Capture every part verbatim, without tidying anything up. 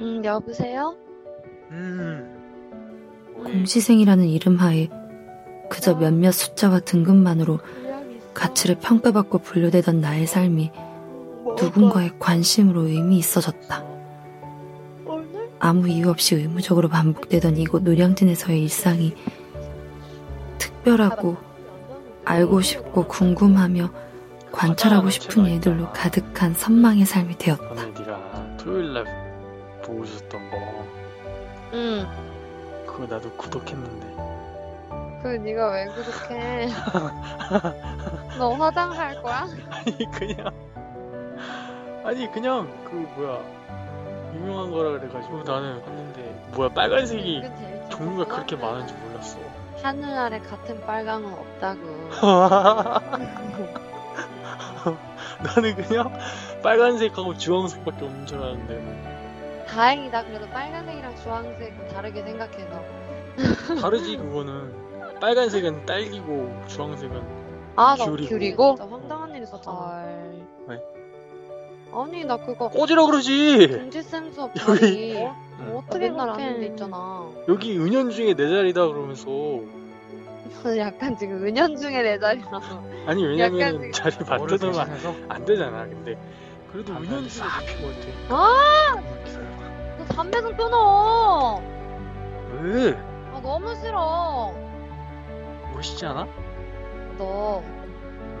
음, 여보세요? 음. 공시생이라는 이름 하에 그저 몇몇 숫자와 등급만으로 가치를 평가받고 분류되던 나의 삶이 누군가의 관심으로 의미 있어졌다. 아무 이유 없이 의무적으로 반복되던 이곳 노량진에서의 일상이 특별하고 알고 싶고 궁금하며 관찰하고 싶은 일들로 가득한 선망의 삶이 되었다. 네가 토요일날 보고 있었던 거. 응. 그거 나도 구독했는데. 그걸 네가 왜 구독해? 너 화장할 거야? 아니 그냥 아니 그냥 그 뭐야 유명한 거라 그래가지고 나는 봤는데 뭐야 빨간색이 종류가 그렇게 많은지 몰랐어. 하늘 아래 같은 빨강은 없다고. 나는 그냥 빨간색하고 주황색밖에 없는 줄 알았는데. 다행이다. 그래도 빨간색이랑 주황색 다르게 생각해서. 다르지 그거는. 빨간색은 딸기고 주황색은 아, 귤이고. 귤이고? 진짜 황당한 일 있었잖아. 왜? 아니 나 그거 꼬지라 그러지. 공시쌤 수업 자리 여기... 어? 응. 어떻게 나라는 데 있잖아. 여기 은연중에 내 자리다 그러면서. 약간 지금 은연중에 내 자리라서. 아니 왜냐면 자리 만들어면 안 되잖아. 근데 그래도 은연중에 피고 어때? 아! 너 담배 좀 끊어. 왜? 아 너무 싫어. 멋있지 않아? 너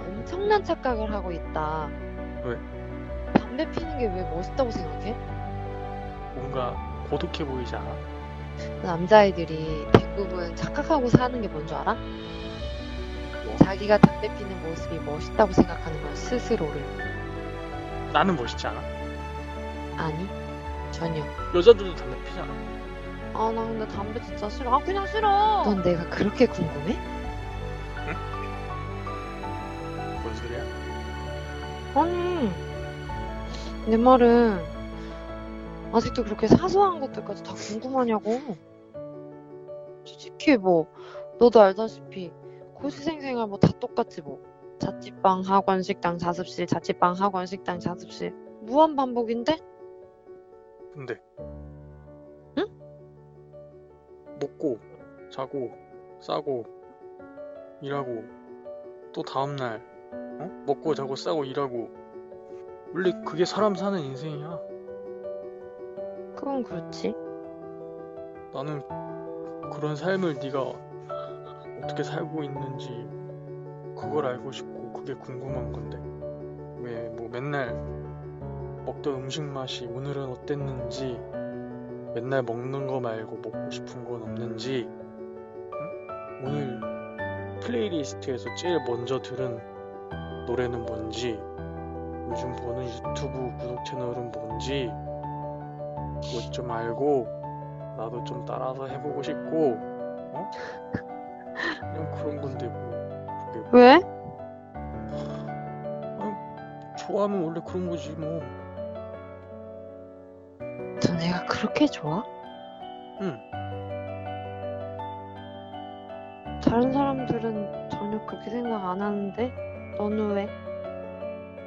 엄청난 착각을 하고 있다. 왜? 담배 피는 게 왜 멋있다고 생각해? 뭔가 고독해 보이지 않아? 남자애들이 대부분 착각하고 사는 게 뭔 줄 알아? 자기가 담배 피는 모습이 멋있다고 생각하는 거야, 스스로를. 나는 멋있지 않아? 아니, 전혀. 여자들도 담배 피잖아. 아, 나 근데 담배 진짜 싫어. 아, 그냥 싫어. 넌 내가 그렇게 궁금해? 응? 뭔 소리야? 아니, 내 말은 아직도 그렇게 사소한 것들까지 다 궁금하냐고. 솔직히 뭐 너도 알다시피 고시생 생활 뭐 다 똑같지 뭐. 자취방, 학원, 식당, 자습실, 자취방, 학원, 식당, 자습실. 무한 반복인데? 근데 응? 먹고, 자고, 싸고, 일하고 또 다음날 어? 먹고, 자고, 싸고, 일하고. 원래 그게 사람 사는 인생이야. 그건 그렇지. 나는 그런 삶을 네가 어떻게 살고 있는지 그걸 알고 싶고 그게 궁금한 건데. 왜 뭐 맨날 먹던 음식 맛이 오늘은 어땠는지, 맨날 먹는 거 말고 먹고 싶은 건 없는지, 응? 오늘 플레이리스트에서 제일 먼저 들은 노래는 뭔지, 요즘 보는 유튜브 구독 채널은 뭔지 뭐 좀 알고 나도 좀 따라서 해보고 싶고. 어? 그냥 그런 건데 뭐 그게 뭐. 왜? 아니, 좋아하면 원래 그런 거지 뭐. 너 내가 그렇게 좋아? 응. 다른 사람들은 전혀 그렇게 생각 안 하는데 너는 왜?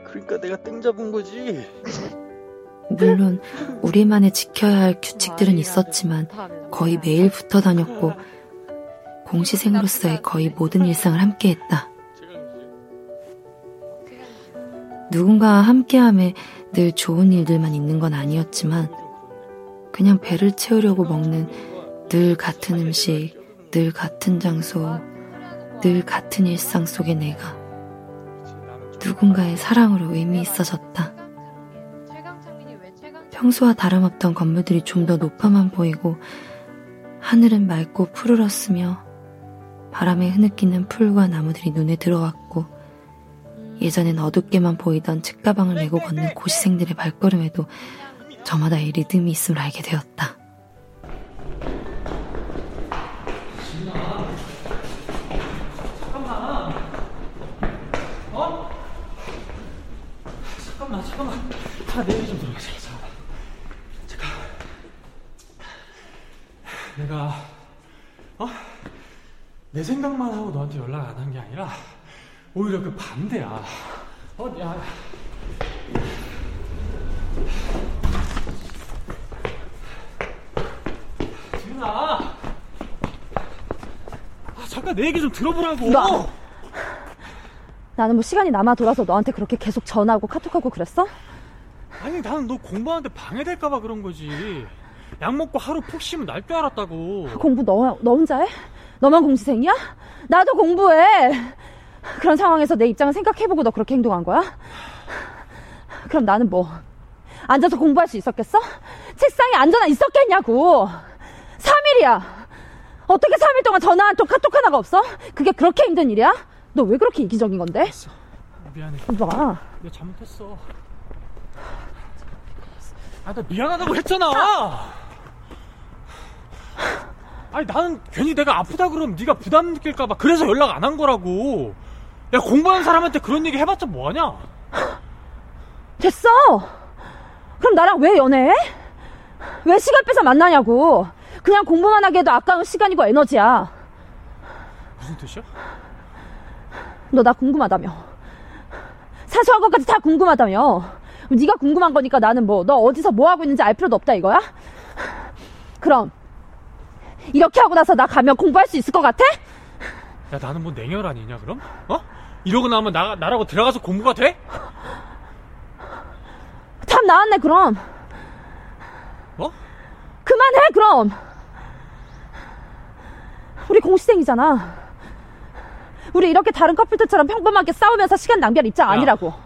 그러니까 내가 땡 잡은 거지. 물론 우리만의 지켜야 할 규칙들은 있었지만 거의 매일 붙어 다녔고 공시생으로서의 거의 모든 일상을 함께했다. 누군가와 함께함에 늘 좋은 일들만 있는 건 아니었지만 그냥 배를 채우려고 먹는 늘 같은 음식, 늘 같은 장소, 늘 같은 일상 속의 내가 누군가의 사랑으로 의미 있어졌다. 평소와 다름없던 건물들이 좀 더 높아만 보이고 하늘은 맑고 푸르렀으며 바람에 흐느끼는 풀과 나무들이 눈에 들어왔고 예전엔 어둡게만 보이던 책가방을 메고 걷는 고시생들의 발걸음에도 저마다 이 리듬이 있음을 알게 되었다. 잠깐만. 어? 잠깐만 잠깐만 자 내 얘기 좀 들어보자. 내가 어? 내 생각만 하고 너한테 연락 안 한 게 아니라 오히려 그 반대야. 어, 야, 야. 짜증나. 아, 잠깐 내 얘기 좀 들어보라고. 나, 나는 뭐 시간이 남아 돌아서 너한테 그렇게 계속 전화하고 카톡하고 그랬어? 아니 나는 너 공부하는데 방해될까봐 그런 거지. 약 먹고 하루 푹 쉬면 날 줄 알았다고. 공부 너, 너 혼자 해? 너만 공시생이야? 나도 공부해. 그런 상황에서 내 입장을 생각해보고 너 그렇게 행동한 거야? 그럼 나는 뭐 앉아서 공부할 수 있었겠어? 책상에 앉아나 있었겠냐고. 삼 일이야 어떻게 삼 일 동안 전화 한 통, 카톡 하나가 없어? 그게 그렇게 힘든 일이야? 너 왜 그렇게 이기적인 건데? 알았어. 미안해. 봐. 내가 잘못했어. 아, 나 미안하다고 했잖아. 아! 아니 나는 괜히 내가 아프다 그러면 네가 부담 느낄까봐 그래서 연락 안 한 거라고. 야, 공부하는 사람한테 그런 얘기 해봤자 뭐하냐. 됐어. 그럼 나랑 왜 연애해? 왜 시간 빼서 만나냐고. 그냥 공부만 하게 해도 아까운 시간이고 에너지야. 무슨 뜻이야? 너 나 궁금하다며. 사소한 것까지 다 궁금하다며. 네가 궁금한 거니까 나는 뭐 너 어디서 뭐 하고 있는지 알 필요도 없다 이거야? 그럼 이렇게 하고 나서 나 가면 공부할 수 있을 것 같아? 야, 나는 뭐 냉혈 아니냐 그럼? 어? 이러고 나면 나, 나라고 들어가서 공부가 돼? 참 나왔네 그럼. 뭐? 그만해 그럼. 우리 공시생이잖아. 우리 이렇게 다른 커플들처럼 평범하게 싸우면서 시간 낭비할 입장 아니라고. 야,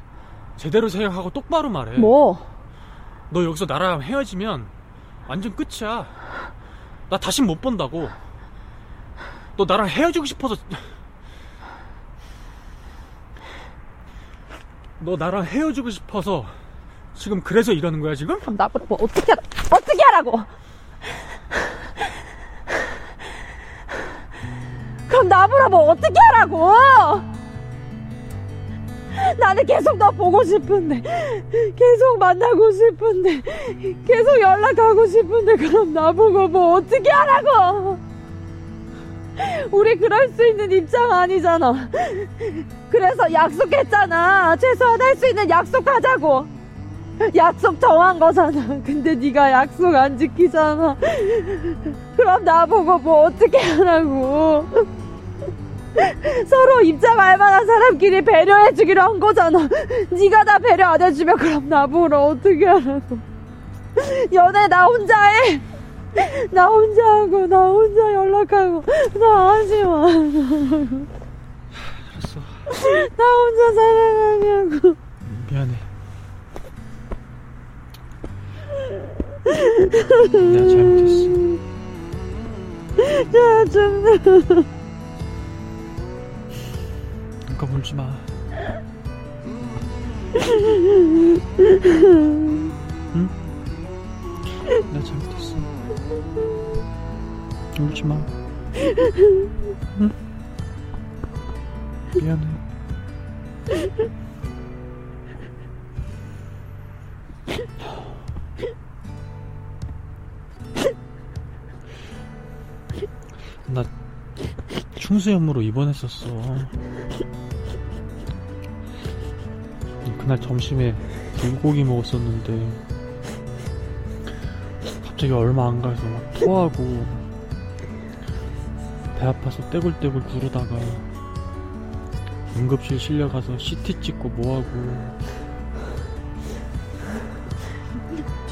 제대로 생각하고 똑바로 말해. 뭐? 너 여기서 나랑 헤어지면 완전 끝이야. 나 다시 못 본다고. 너 나랑 헤어지고 싶어서 너 나랑 헤어지고 싶어서 지금 그래서 이러는 거야 지금? 그럼 나 그럼 뭐 어떻게 하라, 어떻게 하라고? 그럼 나보라 뭐 어떻게 하라고? 나는 계속 너 보고 싶은데, 계속 만나고 싶은데, 계속 연락하고 싶은데, 그럼 나보고 뭐 어떻게 하라고? 우리 그럴 수 있는 입장 아니잖아. 그래서 약속했잖아. 최소한 할 수 있는 약속하자고. 약속 정한 거잖아. 근데 네가 약속 안 지키잖아. 그럼 나보고 뭐 어떻게 하라고? 서로 입장 알만한 사람끼리 배려해주기로 한 거잖아. 네가 다 배려 안 해주면 그럼 나보러 어떻게 하라고. 연애 나 혼자 해. 나 혼자 하고 나 혼자 연락하고 나 하지 마. 알았어. 나 혼자 사랑하냐고. 미안해. 내가 잘못했어. 야, 좀... 울지 마. 응? 나 잘못했어. 울지 마. 응? 미안해. 나 충수염으로 입원했었어. 그날 점심에 불고기 먹었었는데 갑자기 얼마 안 가서 막 토하고 배 아파서 떼굴떼굴 구르다가 응급실 실려가서 씨티 찍고 뭐하고.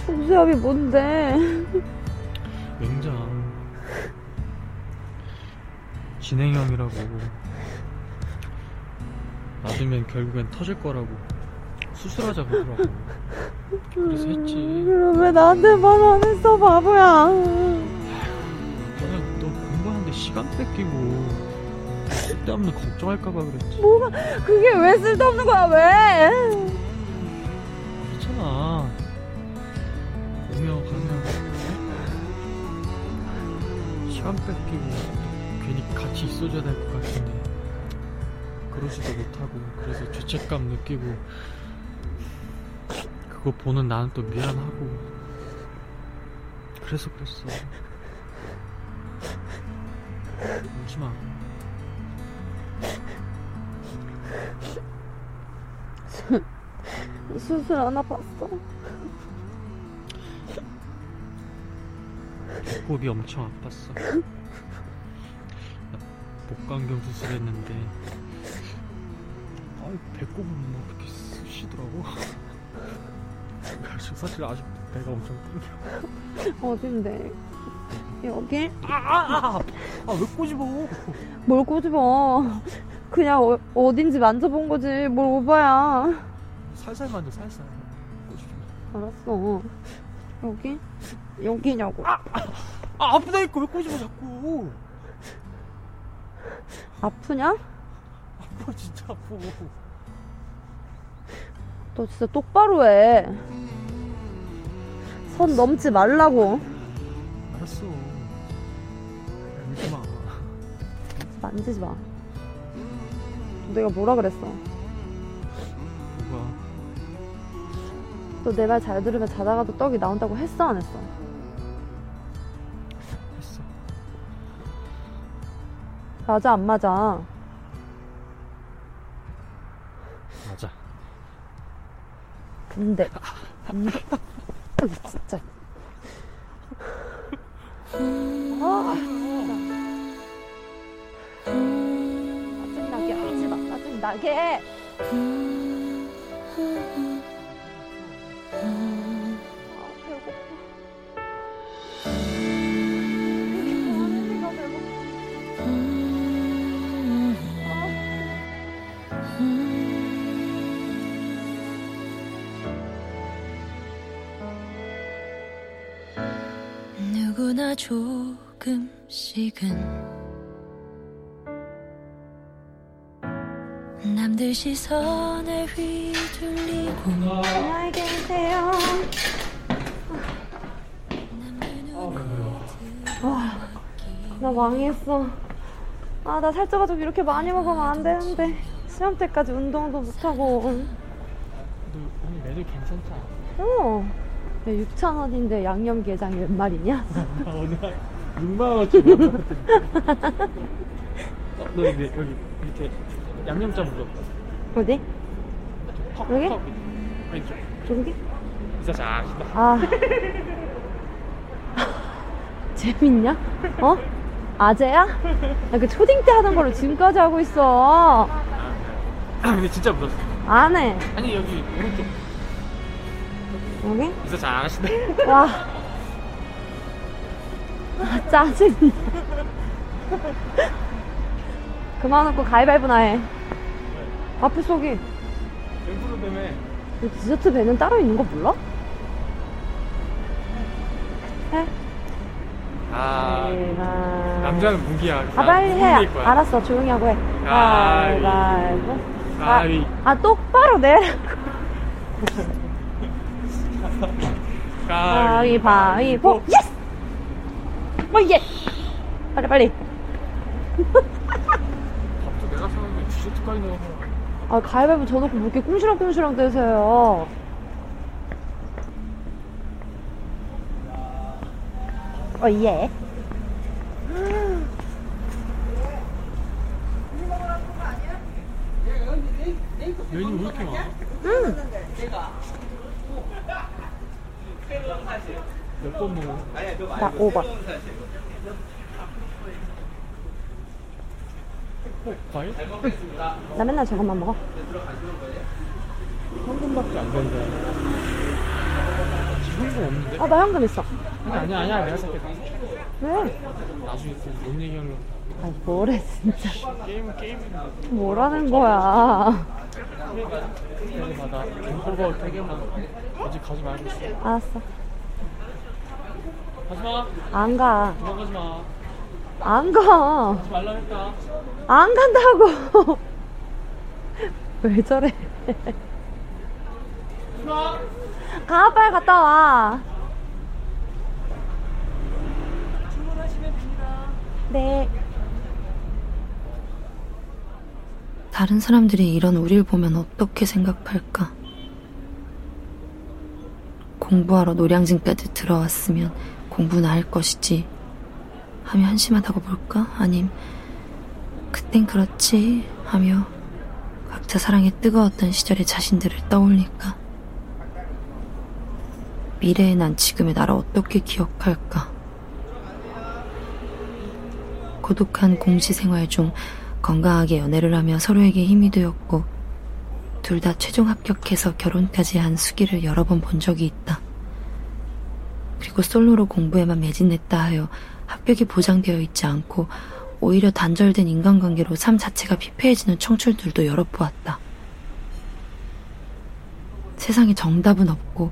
충수염이 뭔데? 맹장 진행형이라고. 맞으면 결국엔 터질 거라고 수술하자고 그러고 그래서 했지. 그럼 왜 나한테 말 안 했어 바보야. 그냥 너 공부하는데 시간 뺏기고 쓸데없는 걱정할까봐 그랬지. 뭐가 그게 왜 쓸데없는 거야 왜. 그렇잖아. 오며 가면 시간 뺏기고 괜히 같이 있어줘야 될 것 같은데 그러지도 못하고 그래서 죄책감 느끼고 그거 보는 나는 또 미안하고 그래서 그랬어. 울지마. 수술 안 아팠어? 배꼽이 엄청 아팠어. 목강경 수술했는데 아이 배꼽을 막 이렇게 쑤시더라고. 사실 아직 배가 엄청 땡겨. 어딘데? 여기? 아아아! 아, 왜 꼬집어? 뭘 꼬집어? 그냥 어, 어딘지 만져본 거지. 뭘 오바야. 살살 만져, 살살. 꼬집어. 알았어. 여기? 여기냐고. 아! 아, 아프다니까 왜 꼬집어 자꾸. 아프냐? 아파, 진짜 아파. 너 진짜 똑바로 해. 선 넘지 말라고. 알았어. 만지지 마. 만지지 마. 내가 뭐라 그랬어? 뭐야? 너 내 말 잘 들으면 자다가도 떡이 나온다고 했어, 안 했어? 했어. 맞아, 안 맞아? 맞아. 근데 진짜 아 진짜 짜증나게 하지 마. 짜증나게. 아 배고파. 누구나 조금씩은 남들 시선에 휘둘리고. 안녕히 계세요. 와, 나 망했어. 아, 나 살쪄가지고 이렇게 많이 먹으면 안 되는데. 시험 때까지 운동도 못하고. 너 오늘 매일 괜찮다. 어. 육천 원인데 양념게장이 웬 말이냐? 오늘 육만 원짜리. 너 여기 밑에 양념장 물어. 어디? 여기? 왼쪽. 저기? 이사장. 아. 재밌냐? 어? 아재야? 야, 그 초딩 때 하던 걸로 지금까지 하고 있어. 아, 근데 진짜 물었어. 안 해. 아니 여기 오른쪽. 여기? 진짜 잘 하시네. 와. 아, 짜증나. 그만하고 가위바위보나 해. 왜? 앞에 속이. 배부르 배매. 디저트 배는 따로 있는 거 몰라? 해. 아. 가위바위보. 남자는 무기야. 아, 빨리 해. 알았어. 조용히 하고 해. 가위바위보. 가위. 아, 똑바로 내라고. 가위바위보. 예스! 뭐 예! 빨리 빨리. 밥도 내가 사는데 디저트까지 넣어. 아, 가위바위보 저놓고 뭐 이렇게 꿍시렁꿍시렁 되세요. 어 예. 면이 왜 이렇게 많아? 응. 몇 번 먹어? 나 오 번. 과일? 응. 나 맨날 저것만 먹어. 현금밖에 안 된다. 현금 없는데? 아, 나 현금 있어. 아니, 아니야, 아니야. 내가 살게. 왜? 나중에 뭔 얘기하려고. 아니, 뭐래, 진짜. 게임, 게임. 뭐라는 거야. 햄버거 세 개만 아직 가지 말고 있어. 알았어. 가지마. 안 가. 도망가지마. 안 가. 가지 말라 했다. 안 간다고. 왜 저래. 가지마. 가, 빨리 갔다 와. 주문하시면 됩니다. 네. 다른 사람들이 이런 우릴 보면 어떻게 생각할까? 공부하러 노량진까지 들어왔으면 공부나 할 것이지 하며 한심하다고 볼까? 아님 그땐 그렇지 하며 각자 사랑에 뜨거웠던 시절의 자신들을 떠올릴까? 미래의 난 지금의 나를 어떻게 기억할까? 고독한 공시 생활 중 건강하게 연애를 하며 서로에게 힘이 되었고 둘 다 최종 합격해서 결혼까지 한 수기를 여러 번 본 적이 있다. 그리고 솔로로 공부에만 매진했다 하여 합격이 보장되어 있지 않고 오히려 단절된 인간관계로 삶 자체가 피폐해지는 청춘들도 여러 보았다. 세상에 정답은 없고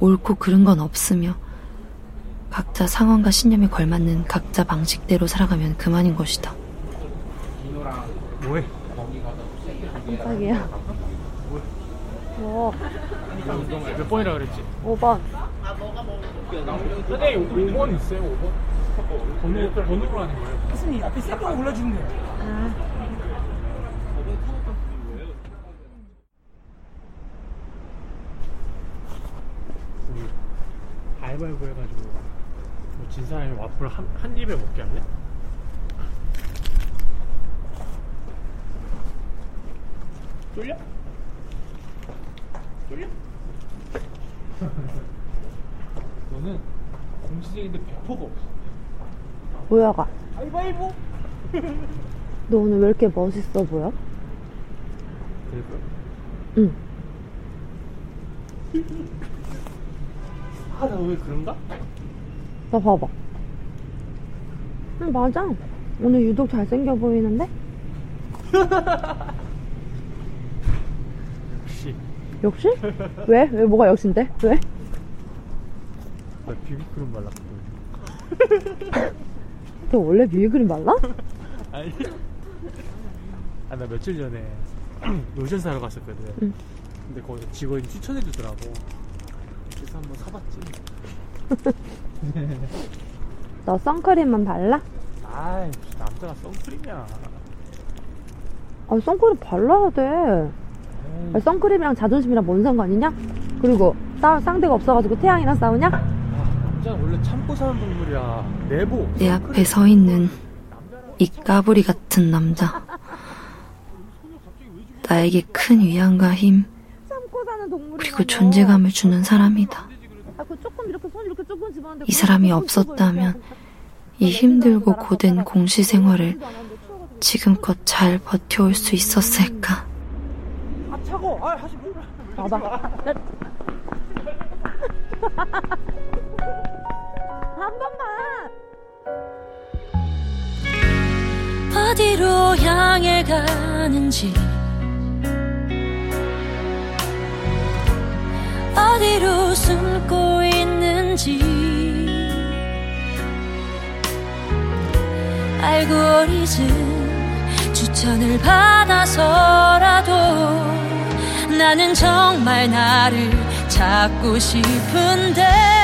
옳고 그른 건 없으며 각자 상황과 신념에 걸맞는 각자 방식대로 살아가면 그만인 것이다. 뭐해? 깜짝이야. 뭐? 몇 번이라 그랬지? 오 번. 선생님 오 번 있어요? 오 번? 번호, 번호로 하는 거예요? 선생님 앞에 세 번 골라주는 거예요. 아. 가위바위보 해가지고 뭐 진 사람이 와플 한, 한 입에 먹게 할래? 쫄려? 쫄려? 너는 공시생인데 배포가 없어. 뭐야가? 가위바위보? 너 오늘 왜 이렇게 멋있어 보여? 그래 보여? 응. 아, 나 왜 그런가? 나 봐봐. 응, 맞아. 오늘 유독 잘생겨 보이는데? 역시. 역시? 왜? 왜 뭐가 역시인데? 왜? 나 비비크림 발랐거든. 너 원래 비비크림 발라? 아니. 아, 나 며칠 전에 로션 사러 갔었거든. 응. 근데 거기서 직원이 추천해주더라고. 그래서 한번 사봤지. 너 선크림만 발라? 아이, 남자가 선크림이야. 아, 선크림 발라야 돼. 아, 선크림이랑 자존심이랑 뭔 상관이냐? 그리고 싸, 상대가 없어가지고 태양이랑 싸우냐? 아, 남자 원래 참고 사는 동물이야. 내보. 내 앞에 서 있는 이 까불이 같은 남자. 나에게 큰 위안과 힘. 그리고 존재감을 주는 사람이다. 이 사람이 없었다면 이 힘들고 고된 공시 생활을 지금껏 잘 버텨올 수 있었을까? 아 차고! 아 다시 몰라! 봐봐. 한 번만! 어디로 향해 가는지 어디로 숨고 있는지 알고리즘 추천을 받아서라도 나는 정말 나를 찾고 싶은데